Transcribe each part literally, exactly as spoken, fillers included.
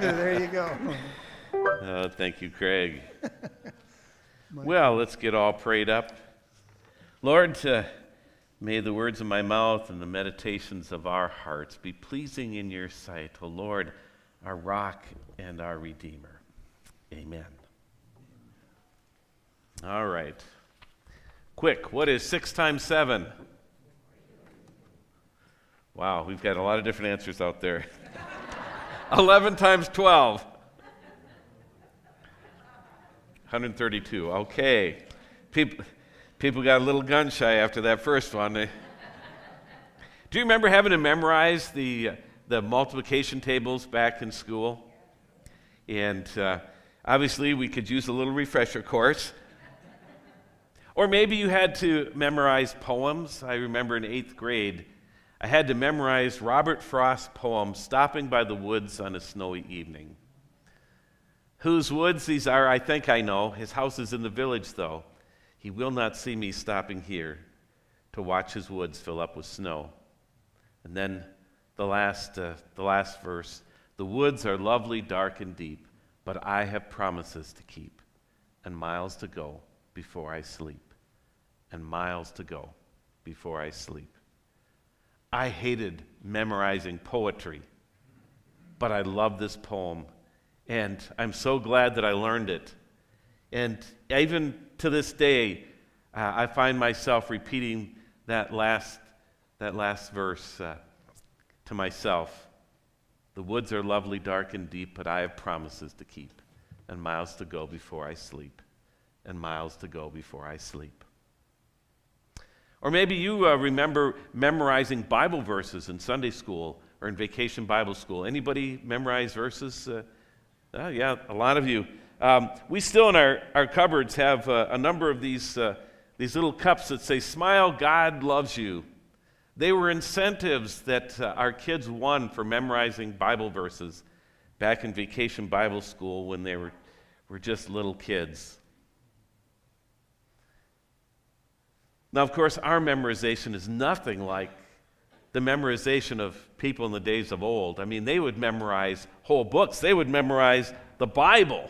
There you go. Oh, thank you, Craig. Well, let's get all prayed up. Lord, uh, may the words of my mouth and the meditations of our hearts be pleasing in your sight, O Lord, our rock and our redeemer. Amen. All right. Quick, what is six times seven? Wow, we've got a lot of different answers out there. eleven times twelve. one hundred thirty-two. Okay. People, people got a little gun shy after that first one. Do you remember having to memorize the, the multiplication tables back in school? And uh, obviously, we could use a little refresher course. Or maybe you had to memorize poems. I remember in eighth grade, I had to memorize Robert Frost's poem, Stopping by the Woods on a Snowy Evening. Whose woods these are, I think I know. His house is in the village, though. He will not see me stopping here to watch his woods fill up with snow. And then the last, uh, the last verse, the woods are lovely, dark, and deep, but I have promises to keep and miles to go before I sleep, and miles to go before I sleep. I hated memorizing poetry, but I love this poem, and I'm so glad that I learned it. And even to this day, uh, I find myself repeating that last, that last verse uh, to myself. The woods are lovely, dark, and deep, but I have promises to keep, and miles to go before I sleep. And miles to go before I sleep. Or maybe you uh, remember memorizing Bible verses in Sunday school or in vacation Bible school. Anybody memorize verses? Uh, oh, yeah, a lot of you. Um, we still in our, our cupboards have uh, a number of these, uh, these little cups that say, "Smile, God loves you." They were incentives that uh, our kids won for memorizing Bible verses back in vacation Bible school when they were, were just little kids. Now, of course, our memorization is nothing like the memorization of people in the days of old. I mean, they would memorize whole books. They would memorize the Bible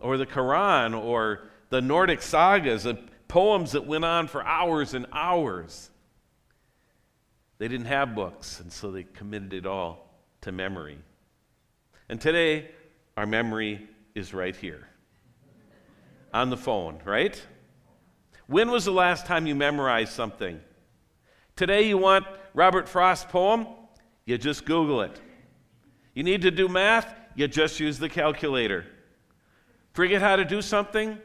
or the Quran or the Nordic sagas, the poems that went on for hours and hours. They didn't have books, and so they committed it all to memory. And today, our memory is right here on the phone, right? When was the last time you memorized something? Today you want Robert Frost's poem? You just Google it. You need to do math? You just use the calculator. Forget how to do something?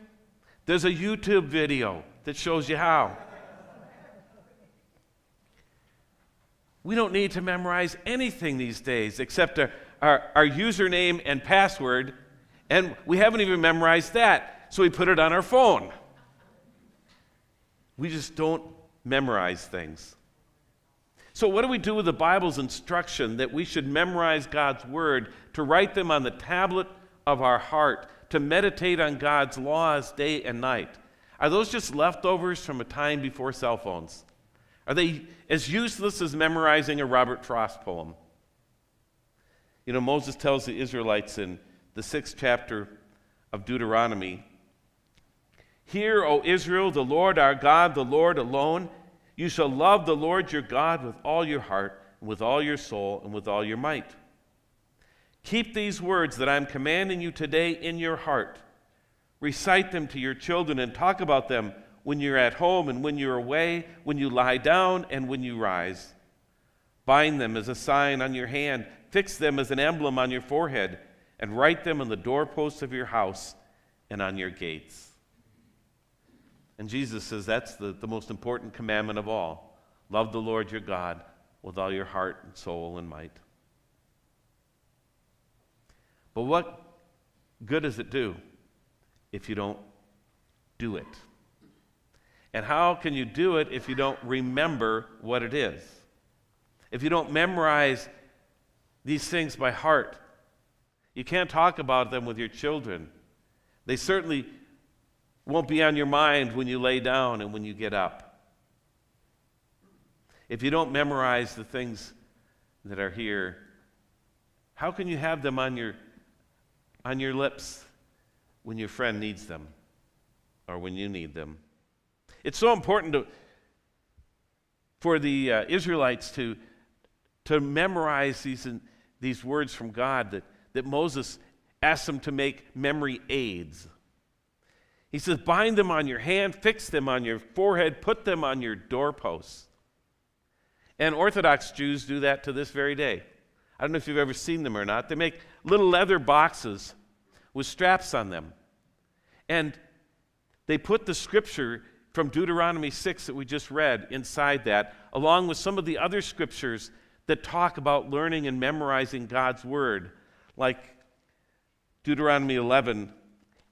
There's a YouTube video that shows you how. We don't need to memorize anything these days except our, our, our username and password, and we haven't even memorized that, so we put it on our phone. We just don't memorize things. So what do we do with the Bible's instruction that we should memorize God's word, to write them on the tablet of our heart, to meditate on God's laws day and night? Are those just leftovers from a time before cell phones? Are they as useless as memorizing a Robert Frost poem? You know, Moses tells the Israelites in the sixth chapter of Deuteronomy, "Hear, O Israel, the Lord our God, the Lord alone. You shall love the Lord your God with all your heart, and with all your soul, and with all your might. Keep these words that I am commanding you today in your heart. Recite them to your children and talk about them when you're at home and when you're away, when you lie down and when you rise. Bind them as a sign on your hand, fix them as an emblem on your forehead, and write them on the doorposts of your house and on your gates." And Jesus says that's the, the most important commandment of all. Love the Lord your God with all your heart and soul and might. But what good does it do if you don't do it? And how can you do it if you don't remember what it is? If you don't memorize these things by heart, you can't talk about them with your children. They certainly won't be on your mind when you lay down and when you get up. If you don't memorize the things that are here, How can you have them on your, on your lips when your friend needs them or when you need them? It's so important to, for the uh, Israelites to, to memorize these, these words from God that, that Moses asked them to make memory aids. He says, bind them on your hand, fix them on your forehead, put them on your doorposts. And Orthodox Jews do that to this very day. I don't know if you've ever seen them or not. They make little leather boxes with straps on them. And they put the scripture from Deuteronomy six that we just read inside that, along with some of the other scriptures that talk about learning and memorizing God's word, like Deuteronomy eleven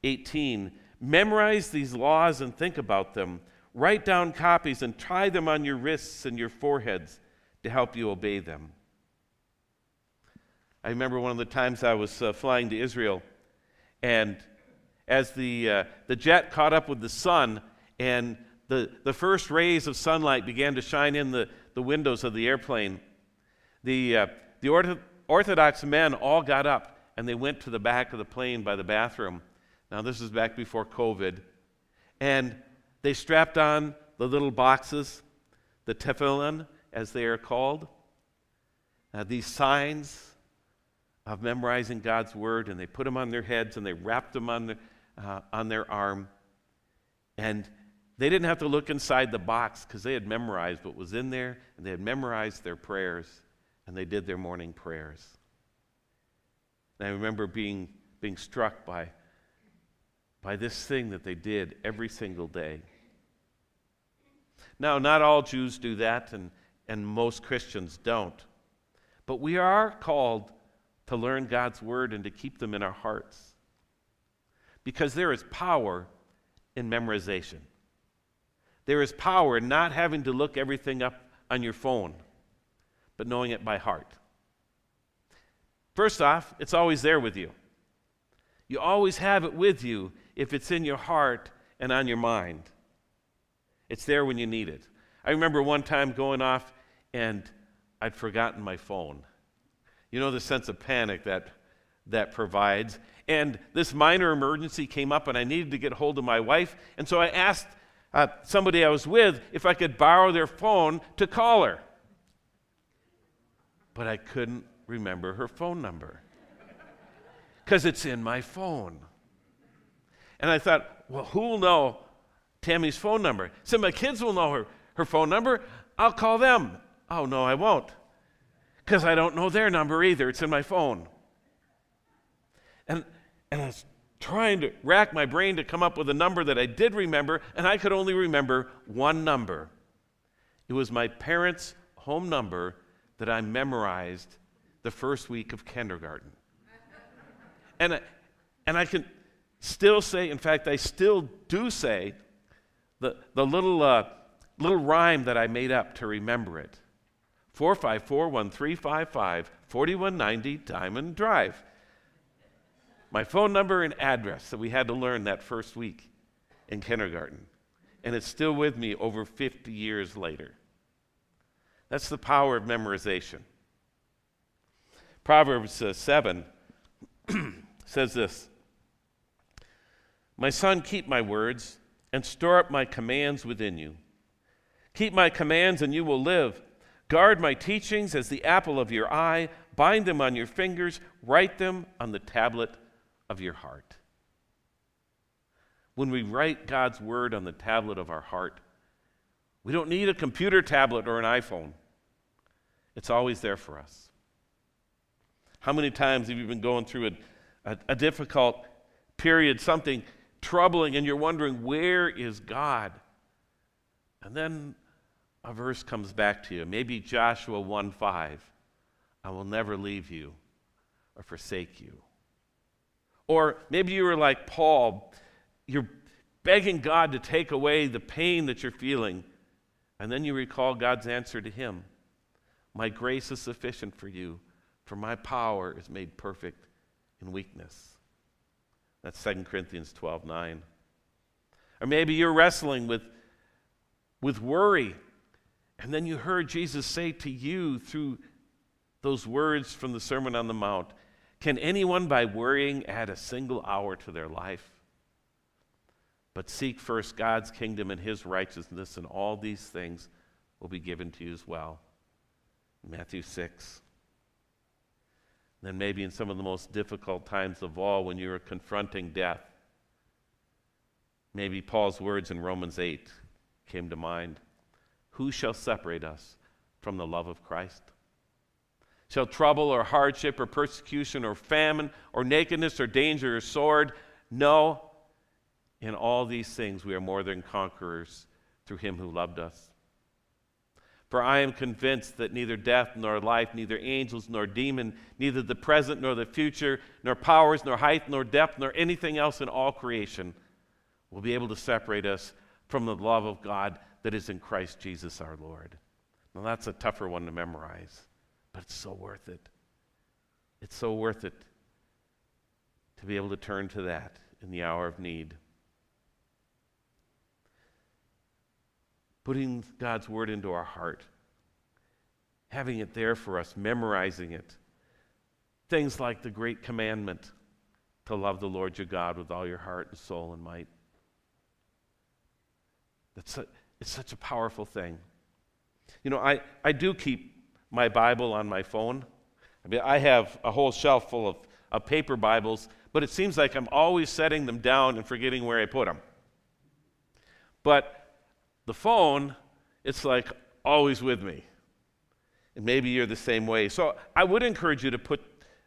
eighteen. Memorize these laws and think about them. Write down copies and tie them on your wrists and your foreheads to help you obey them. I remember one of the times I was uh, flying to Israel, and as the, uh, the jet caught up with the sun, and the, the first rays of sunlight began to shine in the, the windows of the airplane, the, uh, the ortho- Orthodox men all got up, and they went to the back of the plane by the bathroom. Now, this was back before COVID. And they strapped on the little boxes, the tefillin, as they are called, uh, these signs of memorizing God's word, and they put them on their heads, and they wrapped them on, the, uh, on their arm. And they didn't have to look inside the box because they had memorized what was in there, and they had memorized their prayers, and they did their morning prayers. And I remember being, being struck by, by this thing that they did every single day. Now, not all Jews do that, and, and most Christians don't. But we are called to learn God's word and to keep them in our hearts, because there is power in memorization. There is power in not having to look everything up on your phone, but knowing it by heart. First off, it's always there with you. You always have it with you if it's in your heart and on your mind. It's there when you need it. I remember one time going off and I'd forgotten my phone. You know the sense of panic that that provides. And this minor emergency came up and I needed to get hold of my wife. And so I asked uh, somebody I was with if I could borrow their phone to call her. But I couldn't remember her phone number because it's in my phone. And I thought, well, who will know Tammy's phone number? So my kids will know her, her phone number. I'll call them. Oh, no, I won't, because I don't know their number either. It's in my phone. And, and I was trying to rack my brain to come up with a number that I did remember, and I could only remember one number. It was my parents' home number that I memorized the first week of kindergarten. and, I, and I can still say, in fact, I still do say, the, the little, uh, little rhyme that I made up to remember it. four five four, one three five five, four one nine zero Diamond Drive. My phone number and address that we had to learn that first week in kindergarten. And it's still with me over fifty years later. That's the power of memorization. Proverbs uh, seven says this, "My son, keep my words and store up my commands within you. Keep my commands and you will live. Guard my teachings as the apple of your eye. Bind them on your fingers. Write them on the tablet of your heart." When we write God's word on the tablet of our heart, we don't need a computer tablet or an iPhone. It's always there for us. How many times have you been going through a, a, a difficult period, something troubling, and you're wondering, where is God? And then a verse comes back to you, maybe Joshua one five, "I will never leave you or forsake you." Or maybe you were like Paul, you're begging God to take away the pain that you're feeling, and then you recall God's answer to him, "My grace is sufficient for you, for my power is made perfect in weakness." That's Second Corinthians twelve nine. Or maybe you're wrestling with, with worry, and then you heard Jesus say to you through those words from the Sermon on the Mount. Can anyone by worrying add a single hour to their life? But seek first God's kingdom and his righteousness, and all these things will be given to you as well. Matthew six. Then maybe in some of the most difficult times of all, when you are confronting death, maybe Paul's words in Romans eight came to mind. Who shall separate us from the love of Christ? Shall trouble or hardship or persecution or famine or nakedness or danger or sword? No, in all these things we are more than conquerors through him who loved us. For I am convinced that neither death nor life, neither angels nor demons, neither the present nor the future, nor powers, nor height, nor depth, nor anything else in all creation will be able to separate us from the love of God that is in Christ Jesus our Lord. Now that's a tougher one to memorize, but it's so worth it. It's so worth it to be able to turn to that in the hour of need. Putting God's word into our heart, having it there for us, memorizing it. Things like the great commandment to love the Lord your God with all your heart and soul and might. That's a, it's such a powerful thing. You know, I, I do keep my Bible on my phone. I mean, I have a whole shelf full of, of paper Bibles, but it seems like I'm always setting them down and forgetting where I put them. But the phone, it's like always with me. And maybe you're the same way. So I would encourage you to put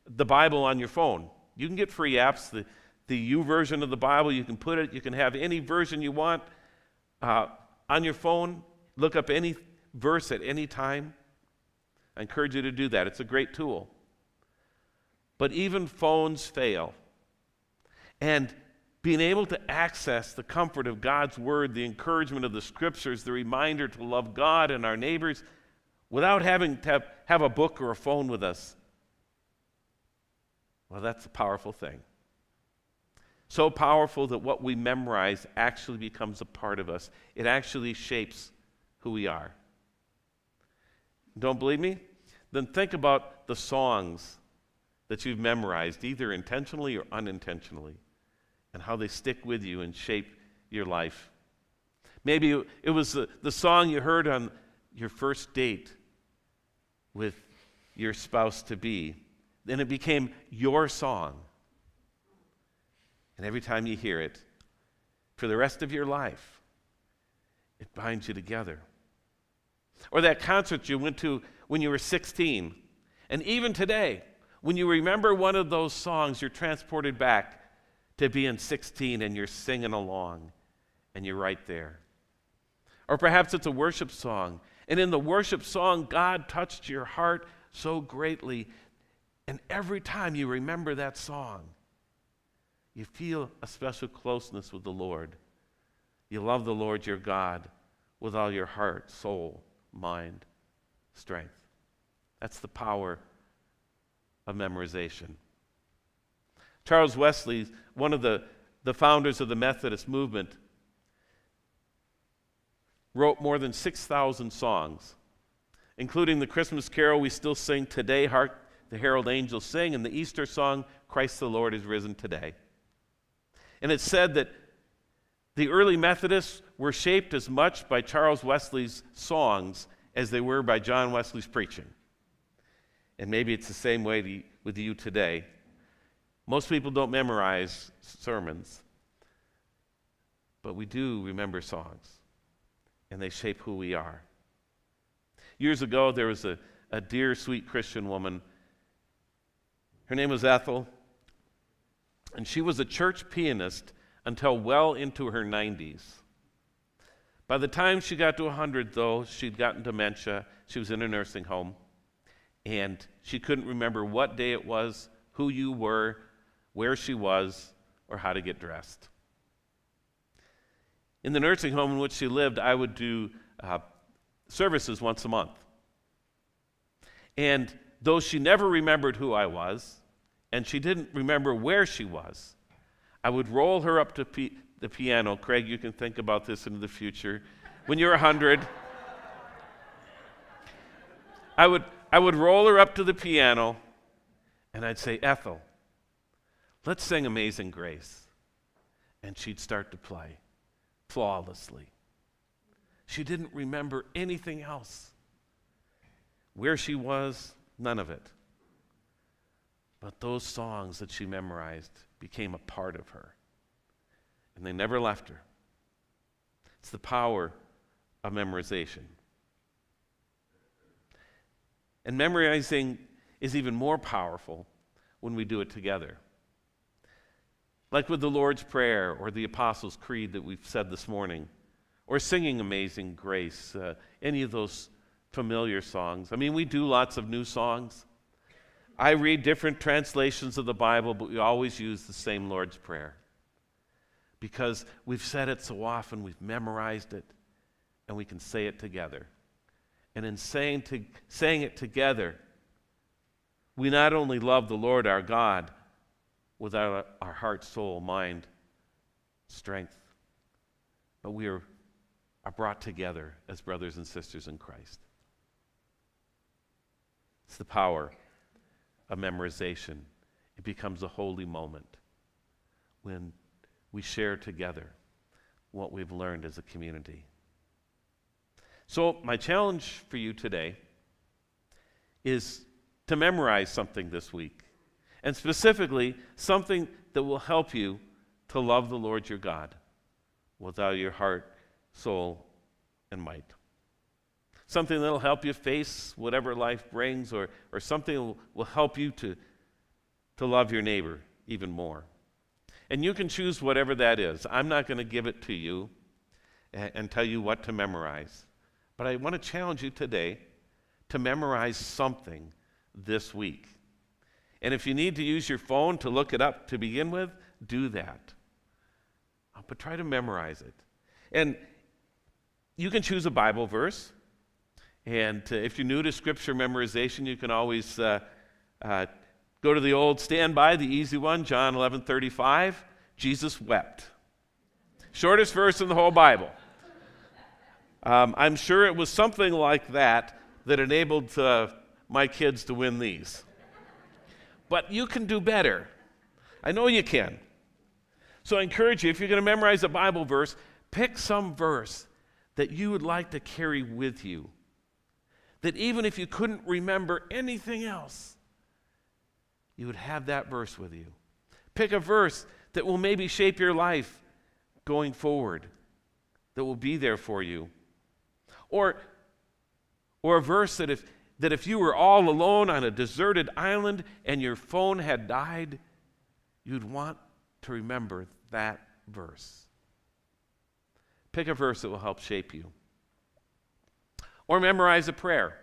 the Bible on your phone. You can get free apps, the, the You version of the Bible. You can put it, you can have any version you want uh, on your phone. Look up any verse at any time. I encourage you to do that. It's a great tool. But even phones fail. And being able to access the comfort of God's word, the encouragement of the scriptures, the reminder to love God and our neighbors without having to have a book or a phone with us, well, that's a powerful thing. So powerful that what we memorize actually becomes a part of us. It actually shapes who we are. Don't believe me? Then think about the songs that you've memorized, either intentionally or unintentionally, and how they stick with you and shape your life. Maybe it was the, the song you heard on your first date with your spouse-to-be. Then it became your song. And every time you hear it, for the rest of your life, it binds you together. Or that concert you went to when you were sixteen. And even today, when you remember one of those songs, you're transported back to being sixteen, and you're singing along, and you're right there. Or perhaps it's a worship song, and in the worship song, God touched your heart so greatly, and every time you remember that song, you feel a special closeness with the Lord. You love the Lord your God with all your heart, soul, mind, strength. That's the power of memorization. Charles Wesley, one of the, the founders of the Methodist movement, wrote more than six thousand songs, including the Christmas carol we still sing today, Hark the Herald Angels Sing, and the Easter song, Christ the Lord is Risen Today. And it's said that the early Methodists were shaped as much by Charles Wesley's songs as they were by John Wesley's preaching. And maybe it's the same way to, with you today. Most people don't memorize sermons, but we do remember songs, and they shape who we are. Years ago, there was a, a dear, sweet Christian woman. Her name was Ethel, and she was a church pianist until well into her nineties. By the time she got to one hundred, though, she'd gotten dementia. She was in a nursing home, and she couldn't remember what day it was, who you were, where she was, or how to get dressed. In the nursing home in which she lived, I would do uh, services once a month. And though she never remembered who I was, and she didn't remember where she was, I would roll her up to pi- the piano. Craig, you can think about this into the future. When you're one hundred, I would I would roll her up to the piano, and I'd say, Ethel, let's sing Amazing Grace. And she'd start to play flawlessly. She didn't remember anything else. Where she was, none of it. But those songs that she memorized became a part of her, and they never left her. It's the power of memorization. And memorizing is even more powerful when we do it together. Like with the Lord's Prayer or the Apostles' Creed that we've said this morning, or singing Amazing Grace, uh, any of those familiar songs. I mean, we do lots of new songs. I read different translations of the Bible, but we always use the same Lord's Prayer because we've said it so often, we've memorized it, and we can say it together. And in saying, to, saying it together, we not only love the Lord our God with our, our heart, soul, mind, strength, but we are, are brought together as brothers and sisters in Christ. It's the power of memorization. It becomes a holy moment when we share together what we've learned as a community. So my challenge for you today is to memorize something this week, and specifically something that will help you to love the Lord your God with all your heart, soul, and might. Something that will help you face whatever life brings, or, or something that will, will help you to, to love your neighbor even more. And you can choose whatever that is. I'm not going to give it to you and, and tell you what to memorize. But I want to challenge you today to memorize something this week. And if you need to use your phone to look it up to begin with, do that. But try to memorize it. And you can choose a Bible verse. And uh, if you're new to scripture memorization, you can always uh, uh, go to the old standby, the easy one, John eleven thirty-five. Jesus wept. Shortest verse in the whole Bible. Um, I'm sure it was something like that that enabled uh, my kids to win these. But you can do better. I know you can. So I encourage you, if you're going to memorize a Bible verse, pick some verse that you would like to carry with you, that even if you couldn't remember anything else, you would have that verse with you. Pick a verse that will maybe shape your life going forward, that will be there for you. Or, or a verse that if, that if you were all alone on a deserted island and your phone had died, you'd want to remember that verse. Pick a verse that will help shape you. Or memorize a prayer.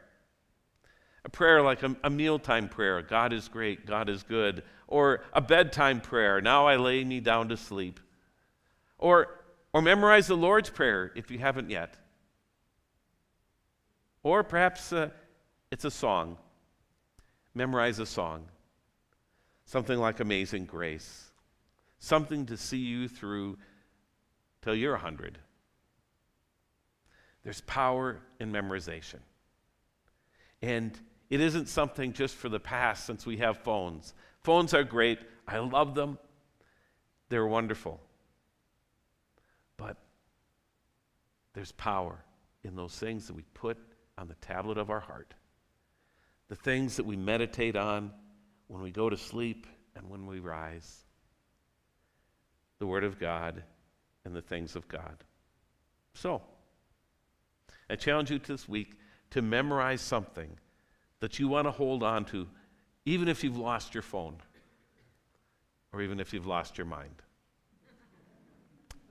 A prayer like a, a mealtime prayer, God is great, God is good. Or a bedtime prayer, now I lay me down to sleep. Or, or memorize the Lord's Prayer if you haven't yet. Or perhaps uh, it's a song. Memorize a song. Something like Amazing Grace. Something to see you through till you're a hundred. There's power in memorization. And it isn't something just for the past since we have phones. Phones are great. I love them. They're wonderful. But there's power in those things that we put on the tablet of our heart, the things that we meditate on when we go to sleep and when we rise, the Word of God and the things of God. So, I challenge you this week to memorize something that you want to hold on to, even if you've lost your phone or even if you've lost your mind.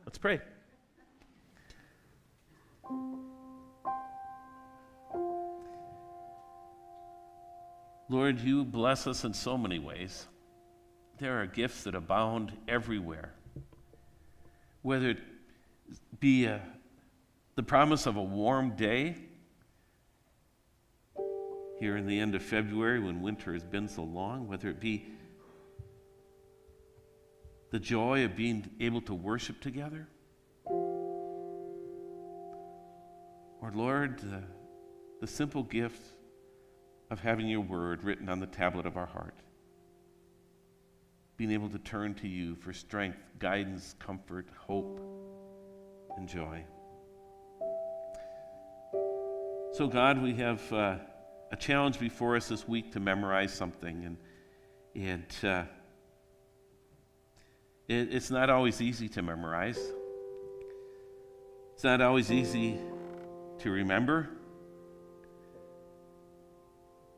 Let's pray. Lord, you bless us in so many ways. There are gifts that abound everywhere, whether it be a, the promise of a warm day here in the end of February when winter has been so long, whether it be the joy of being able to worship together, or Lord, the, the simple gift of having your word written on the tablet of our heart, being able to turn to you for strength, guidance, comfort, hope, and joy. So God, we have uh, a challenge before us this week to memorize something, and and uh, it, it's not always easy to memorize. It's not always easy to remember.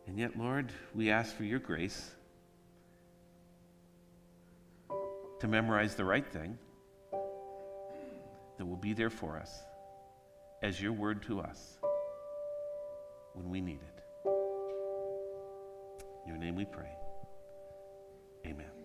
And yet, Lord, we ask for your grace to memorize the right thing that will be there for us as your word to us when we need it. In your name we pray. Amen.